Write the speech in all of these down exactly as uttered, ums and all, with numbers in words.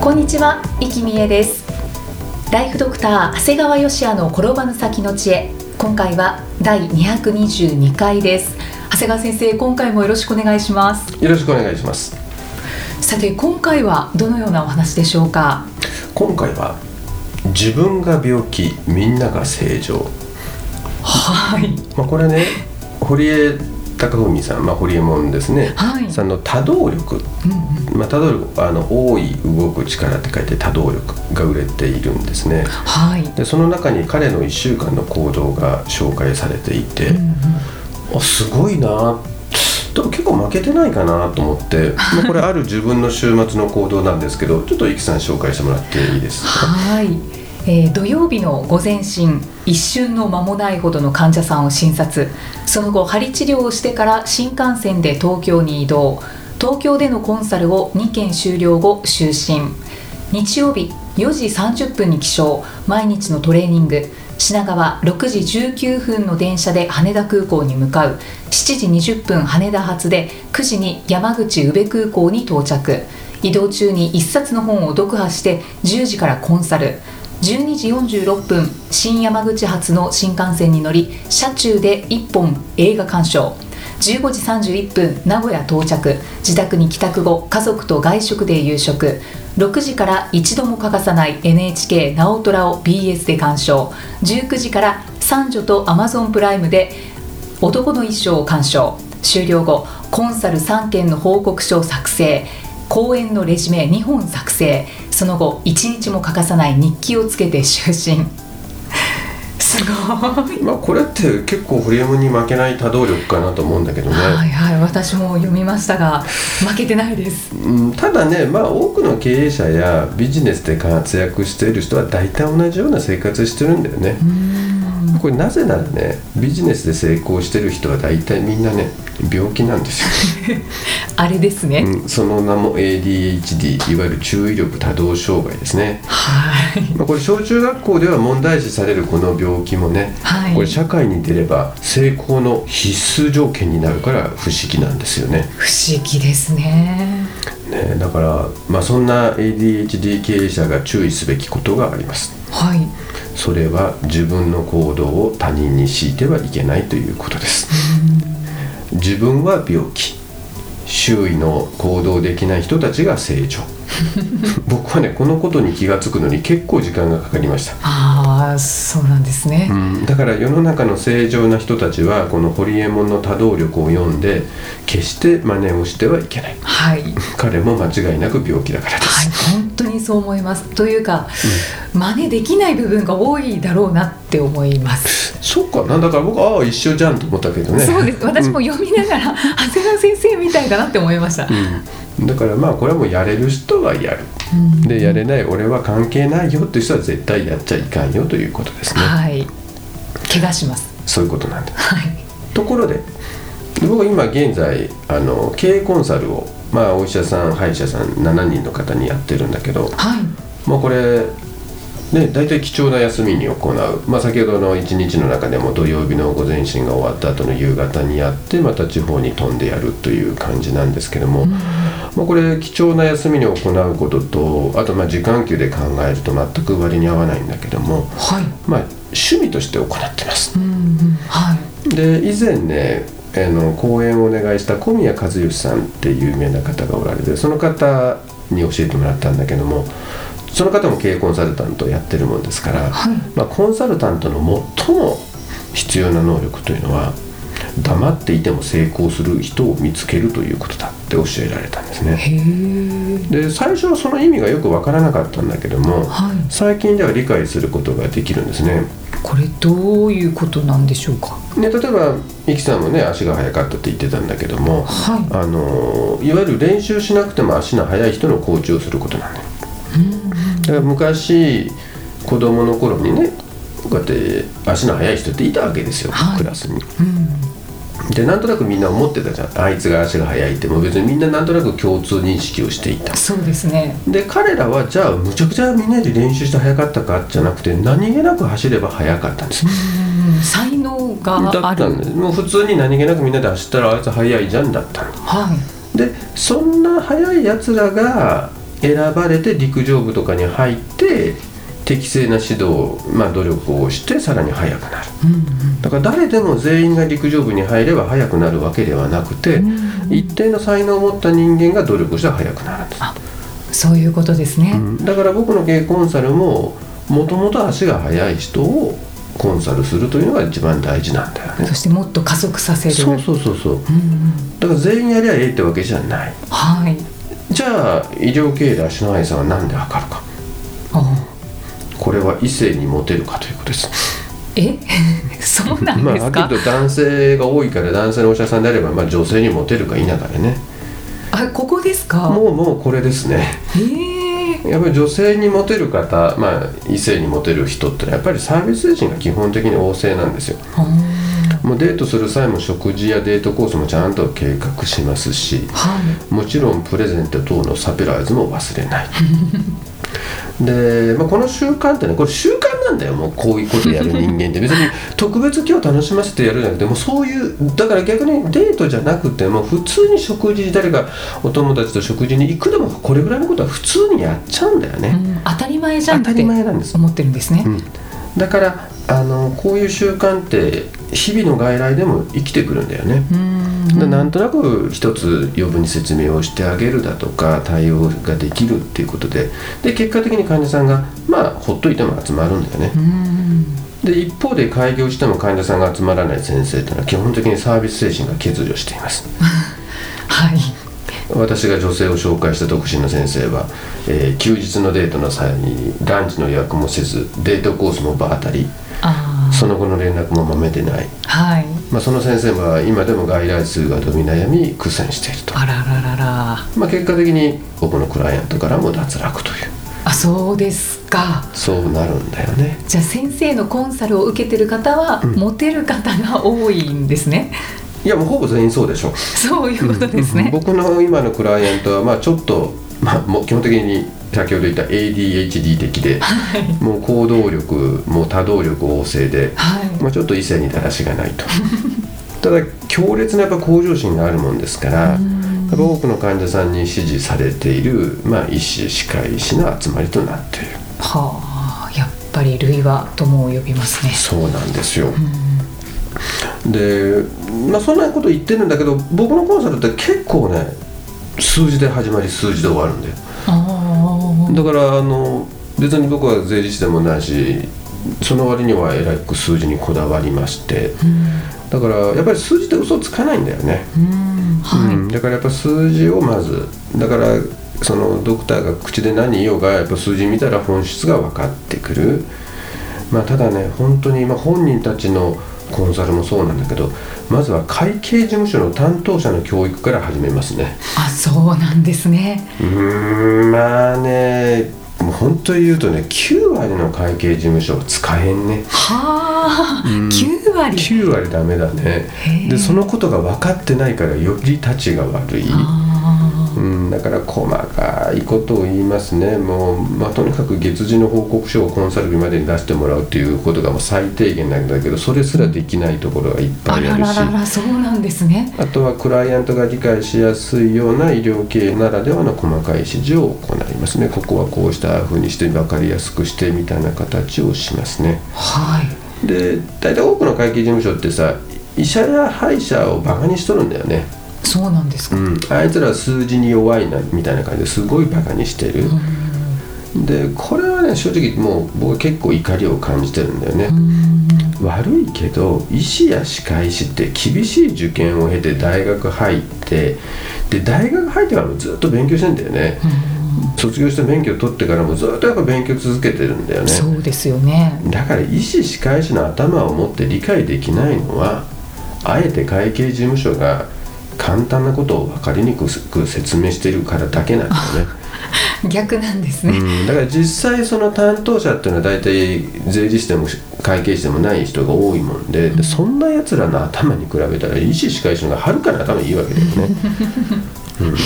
こんにちは、生きみえです。ライフドクター長谷川芳也の転ばぬ先の知恵。今回はだいにひゃくにじゅうにかいです。長谷川先生、今回もよろしくお願いします。よろしくお願いします。さて、今回はどのようなお話でしょうか？今回は自分が病気、みんなが正常。はい、まあ、これね、堀江貴文さん、まあ、堀江門ですね、はい、さんの多動力、うんうん、まあ、多動力、あの多い動く力って書いて多動力が売れているんですね、はい、でその中に彼のいっしゅうかんの行動が紹介されていて、うんうん、あ、すごいな、でも結構負けてないかなと思って、まあ、これある自分の週末の行動なんですけどちょっとイキさん紹介してもらっていいですか？はい、えー、土曜日の午前診、一瞬の間もないほどの患者さんを診察、その後針治療をしてから新幹線で東京に移動、東京でのコンサルをにけん終了後就寝、日曜日よじさんじゅっぷんに起床、毎日のトレーニング、品川ろくじじゅうきゅうふんの電車で羽田空港に向かう、しちじにじゅっぷん羽田発でくじに山口宇部空港に到着、移動中にいっさつの本を読破してじゅうじからコンサル、じゅうにじよんじゅうろっぷん新山口発の新幹線に乗り車中でいっぽん映画鑑賞、じゅうごじさんじゅういっぷん名古屋到着、自宅に帰宅後家族と外食で夕食、ろくじから一度も欠かさない エヌエイチケー ナオトラを ビーエス で鑑賞、じゅうくじから三女と Amazon プライムで男の一生を鑑賞、終了後コンサルさんけんの報告書を作成、講演のレジュメにほん作成、その後いちにちも欠かさない日記をつけて就寝。すごい、まあ、これって結構堀江門に負けない多動力かなと思うんだけどね。はいはい、私も読みましたが負けてないです、うん、ただね、まあ、多くの経営者やビジネスで活躍している人は大体同じような生活してるんだよね。うん、これなぜならね、ビジネスで成功してる人は大体みんなね病気なんですよ。あれですね、うん、その名も エーディーエイチディー、 いわゆる注意力多動障害ですね。はい、まあ、これ小中学校では問題視されるこの病気もね、はい、これ社会に出れば成功の必須条件になるから不思議なんですよね。不思議ですね。ね、だから、まあ、そんな エーディーエイチディー 経営者が注意すべきことがあります。はい、それは自分の行動を他人に強いてはいけないということです。自分は病気、周囲の行動できない人たちが正常。僕はね、このことに気がつくのに結構時間がかかりました。ああ、そうなんですね。うん、だから世の中の正常な人たちはこの堀江門の多動力を読んで決して真似をしてはいけない。はい、彼も間違いなく病気だからです。はい、本当にそう思います。というか、うん、真似できない部分が多いだろうなって思います。そっか、なんだから僕は一緒じゃんと思ったけどね。そうです、私も読みながら、うん、長谷川先生みたいだなって思いました。うん、だからまあこれはもうやれる人はやる、うん、でやれない、俺は関係ないよっていう人は絶対やっちゃいかんよということですね。はい、怪我します。そういうことなんです。はい、ところで僕は今現在あの経営コンサルを、まあ、お医者さん、歯医者さんしちにんの方にやってるんだけど、はい、まあ、これね、大体貴重な休みに行う、まあ、先ほどのいちにちの中でも土曜日の午前診が終わった後の夕方にやって、また地方に飛んでやるという感じなんですけども、うん、まあ、これ貴重な休みに行うことと、あとまあ時間給で考えると全く割に合わないんだけども、はい、まあ、趣味として行ってます。うん、はい、で以前ね、あの講演をお願いした小宮和義さんっていう有名な方がおられて、その方に教えてもらったんだけども、その方も経営コンサルタントをやってるもんですから、はい、まあ、コンサルタントの最も必要な能力というのは黙っていても成功する人を見つけるということだって教えられたんですね。へで最初はその意味がよく分からなかったんだけども、はい、最近では理解することができるんですね。これどういうことなんでしょうかね。例えばイキさんもね足が速かったって言ってたんだけども、はい、あのいわゆる練習しなくても足の速い人のコーチをすることなんだよ、うん、だから昔子供の頃にねこうやって足の速い人っていたわけですよ、はい、クラスに、うん、でなんとなくみんな思ってたじゃん、あいつが足が速いってもう別にみんななんとなく共通認識をしていた。そうですね。で彼らはじゃあむちゃくちゃみんなで練習して速かったかじゃなくて何気なく走れば速かったんですよ。才能があるだったんです。もう普通に何気なくみんなで走ったらあいつ速いじゃんだったの、はい、でそんな速いやつらが選ばれて陸上部とかに入って適正な指導、まあ、努力をしてさらに速くなる、うんうん、だから誰でも全員が陸上部に入れば速くなるわけではなくて、うんうん、一定の才能を持った人間が努力して速くなるんです。あ、そういうことですね、うん、だから僕の経営コンサルももともと足が速い人をコンサルするというのが一番大事なんだよね。そしてもっと加速させる。そうそうそうそう、うんうん、だから全員やりゃええってわけじゃない、はい、じゃあ医療経営で足の速さは何で測るか。ああ、これは異性にモテるかということです。えそうなんですか。まあ、と男性が多いから男性のお医者さんであれば、まあ、女性にモテるか否かでね。あ、ここですか。もうもうこれですね。へえ。やっぱり女性にモテる方、まあ、異性にモテる人ってやっぱりサービス精神が基本的に旺盛なんですよ。もうデートする際も食事やデートコースもちゃんと計画しますし、はい、もちろんプレゼント等のサプライズも忘れないで、まあ、この習慣ってね、これ習慣なんだよ。もうこういうことやる人間って別に特別今日楽しませてやるんじゃなくて、もうそういうだから逆にデートじゃなくても普通に食事、誰かお友達と食事に行くでもこれぐらいのことは普通にやっちゃうんだよね、うん、当たり前じゃんって思ってるんですね、うん、だからあのこういう習慣って日々の外来でも生きてくるんだよね。うん、うん、なんとなく一つ余分に説明をしてあげるだとか対応ができるっていうことで、で結果的に患者さんがまあほっといても集まるんだよね。うん、で一方で開業しても患者さんが集まらない先生というのは基本的にサービス精神が欠如しています。はい。私が女性を紹介した独身の先生は、えー、休日のデートの際にランチの予約もせずデートコースも場当たり。あ、その後の連絡もまめてない、はい、まあ、その先生は今でも外来数が伸び悩み苦戦していると。あらららら、まあ、結果的に僕のクライアントからも脱落という。あ、そうですか。そうなるんだよね。じゃあ先生のコンサルを受けてる方は、うん、モテる方が多いんですね。いや、もうほぼ全員そうでしょ。そういうことですね、うん、僕の今のクライアントはまあちょっと、まあ、もう基本的に先ほど言った エーディーエイチディー 的で、はい、もう行動力も多動力旺盛で、はい、まあ、ちょっと異性にだらしがないとただ強烈なやっぱ向上心があるもんですから、やっぱ多くの患者さんに支持されている、まあ、医師、歯科医師の集まりとなっている。はあ、やっぱり類は友を呼びますね。そうなんですよ。で、まあ、そんなこと言ってるんだけど、僕のコンサルって結構ね数字で始まり数字で終わるんだよ。だからあの別に僕は税理士でもないし、その割にはえらく数字にこだわりまして、うん、だからやっぱり数字って嘘つかないんだよね、うん、はい、うん、だからやっぱ数字をまず、だからそのドクターが口で何言おうがやっぱ数字見たら本質が分かってくる。まあただね、本当に今本人たちのコンサルもそうなんだけど、まずは会計事務所の担当者の教育から始めますね。あ、そうなんですね。うーん、まあね、もう本当に言うとね、きゅうわりの会計事務所は使えんね。はあ、きゅうわり。きゅうわりダメだね。で、そのことが分かってないからより立ちが悪い。うん、だから細かいことを言いますね。もう、まあ、とにかく月次の報告書をコンサル日までに出してもらうっていうことがもう最低限なんだけど、それすらできないところがいっぱいあるし。あらららら、そうなんですね。あとはクライアントが理解しやすいような医療経営ならではの細かい指示を行いますね。ここはこうしたふうにして分かりやすくしてみたいな形をしますね。はい。で、大体多くの会計事務所ってさ、医者や歯医者をバカにしとるんだよね。そうなんですか、うん、あいつらは数字に弱いなみたいな感じですごいバカにしてる、うん、でこれはね、正直もう僕結構怒りを感じてるんだよね、うん、悪いけど医師や歯科医師って厳しい受験を経て大学入って、で大学入ってからもずっと勉強してんだよね、卒業して免許取ってからもずっとやっぱ勉強続けてるんだよね。そうですよね。だから医師歯科医師の頭を持って理解できないのは、あえて会計事務所が簡単なことを分かりにくく説明しているからだけなんですよね。逆なんですね、うん、だから実際その担当者っていうのは大体税理士でも会計士でもない人が多いもんで、うん、そんなやつらの頭に比べたら医師歯科医師の方がはるかに頭いいわけだよね、うん、だか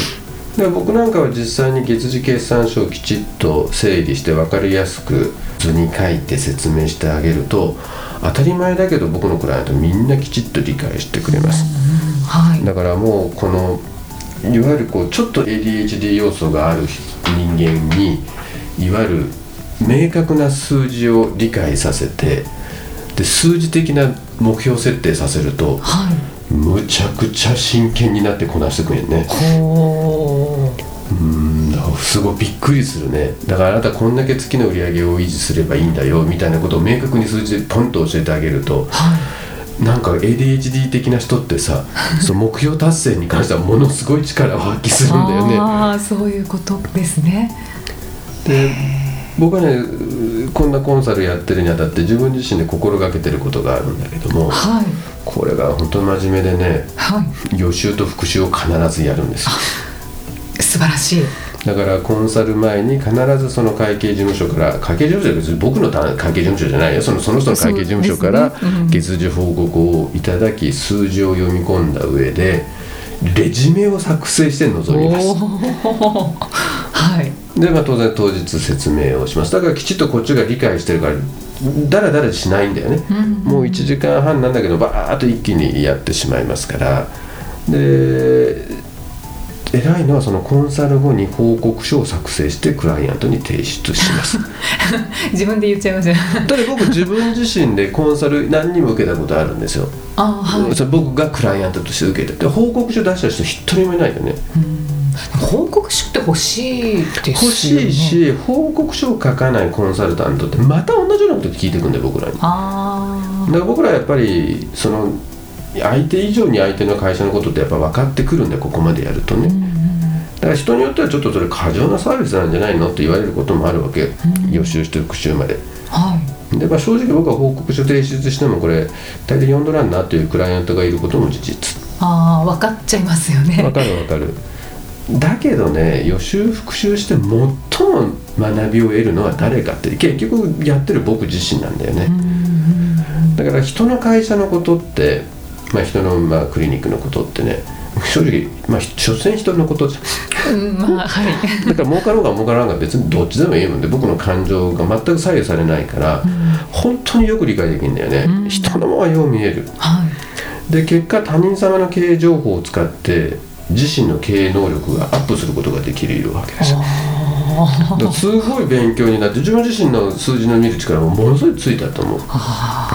ら僕なんかは実際に月次決算書をきちっと整理して分かりやすく図に書いて説明してあげると、当たり前だけど僕のクライアントみんなきちっと理解してくれます、うんはい、だからもうこのいわゆるこうちょっと エーディーエイチディー 要素がある人間にいわゆる明確な数字を理解させて、で数字的な目標設定させると、はい、むちゃくちゃ真剣になってこなしてくれるね。ほううんすごいびっくりするね。だからあなたこんだけ月の売り上げを維持すればいいんだよみたいなことを明確に数字でポンと教えてあげると、はいなんか エーディーエイチディー 的な人ってさその目標達成に関してはものすごい力を発揮するんだよね。ああそういうことですね。で僕はねこんなコンサルやってるにあたって自分自身で心がけてることがあるんだけども、はい、これが本当に真面目でね、はい、予習と復習を必ずやるんですよ。素晴らしい。だからコンサル前に必ずその会計事務所から会計事務所別に僕の会計事務所じゃないよその、その人の会計事務所から月次報告をいただき数字を読み込んだ上でレジュメを作成して臨みます、はい、で、まあ、当然当日説明をします。だからきちっとこっちが理解してるからだらだらしないんだよね、うん、もういちじかんはんなんだけどバーっと一気にやってしまいますから。で偉いのはそのコンサル後に報告書を作成してクライアントに提出します自分で言っちゃいますよただ僕自分自身でコンサル何人も受けたことあるんですよ。あ、はい、それ僕がクライアントとして受けてて報告書出した人一人もいないよね。うん報告書って欲しいですよね。欲しいし報告書を書かないコンサルタントってまた同じようなこと聞いてくんだよ僕らに。あだから僕らやっぱりその相手以上に相手の会社のことってやっぱ分かってくるんでここまでやるとね、だから人によってはちょっとそれ過剰なサービスなんじゃないのって言われることもあるわけよ、うん、予習して復習まで、はい、でまあ正直僕は報告書提出してもこれ大体よんどランナーというクライアントがいることも事実。あ分かっちゃいますよね。分かる分かる。だけどね予習復習して最も学びを得るのは誰かって結局やってる僕自身なんだよね、うん、だから人の会社のことってまあ、人のまあクリニックのことってね正直まあ所詮人のことじゃん、うんまあはい、だから儲かろうが儲からんが別にどっちでもいいもんで僕の感情が全く左右されないから、うん、本当によく理解できるんだよね、うん、人のものはよう見える、はい、で結果他人様の経営情報を使って自身の経営能力がアップすることができるわけですよ。だすごい勉強になって自分自身の数字の見る力もものすごいついたと思う。あ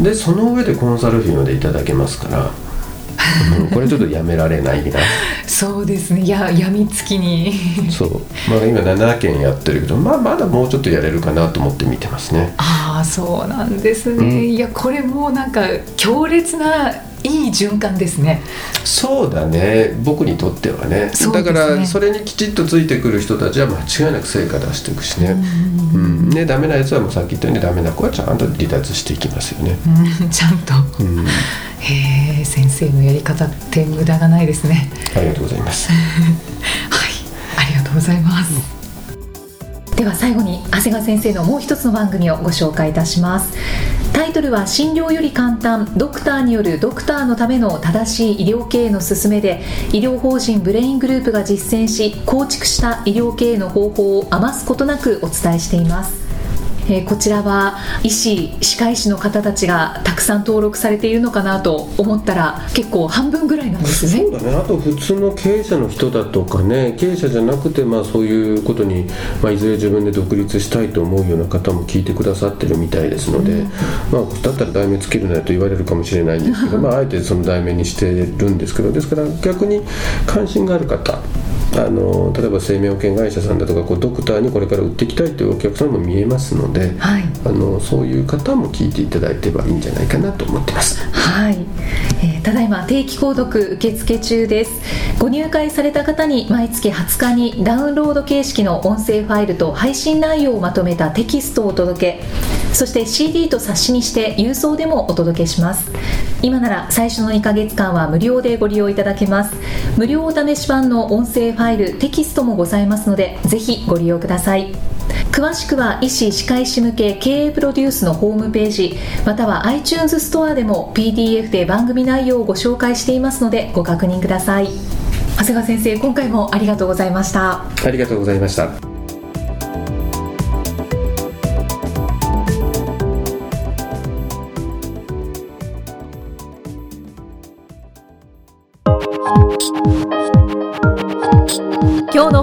でその上でコンサル費までいただけますからもうこれちょっとやめられないなそうですね。いややみつきにそう、まあ、今ななけんやってるけど、まあ、まだもうちょっとやれるかなと思って見てますね。ああそうなんですね、うん、いやこれもうなんか強烈ないい循環ですね。そうだね僕にとっては ね, ねだからそれにきちっとついてくる人たちは間違いなく成果出していくしね、うん、うん、ねダメなやつはもうさっき言ったようにダメな子はちゃんと離脱していきますよね、うん、ちゃんと、うん、へえ先生のやり方って無駄がないですね。ありがとうございますはいありがとうございます、うんでは最後に長谷川先生のもう一つの番組をご紹介いたします。タイトルは診療より簡単ドクターによるドクターのための正しい医療経営の勧めで、医療法人ブレイングループが実践し構築した医療経営の方法を余すことなくお伝えしています。えー、こちらは医師、歯科医師の方たちがたくさん登録されているのかなと思ったら結構半分ぐらいなんですね。そうだね。あと普通の経営者の人だとかね、経営者じゃなくてまあそういうことに、まあ、いずれ自分で独立したいと思うような方も聞いてくださってるみたいですので、うん、まあだったら題名つけるなよと言われるかもしれないんですけど、まああえてその題名にしてるんですけど、ですから逆に関心がある方あの例えば生命保険会社さんだとかこうドクターにこれから売っていきたいというお客さんも見えますので、はい、あのそういう方も聞いていただければいいんじゃないかなと思っています。はい、えー、ただいま定期購読受付中です。ご入会された方に毎月はつかにダウンロード形式の音声ファイルと配信内容をまとめたテキストをお届け、そして シーディー と冊子にして郵送でもお届けします。今なら最初のにかげつかんは無料でご利用いただけます。無料お試し版の音声ファイル、テキストもございますので、ぜひご利用ください。詳しくは医師・歯科医師向け経営プロデュースのホームページ、または iTunes ストアでも ピーディーエフ で番組内容をご紹介していますのでご確認ください。長谷川先生、今回もありがとうございました。ありがとうございました。今日の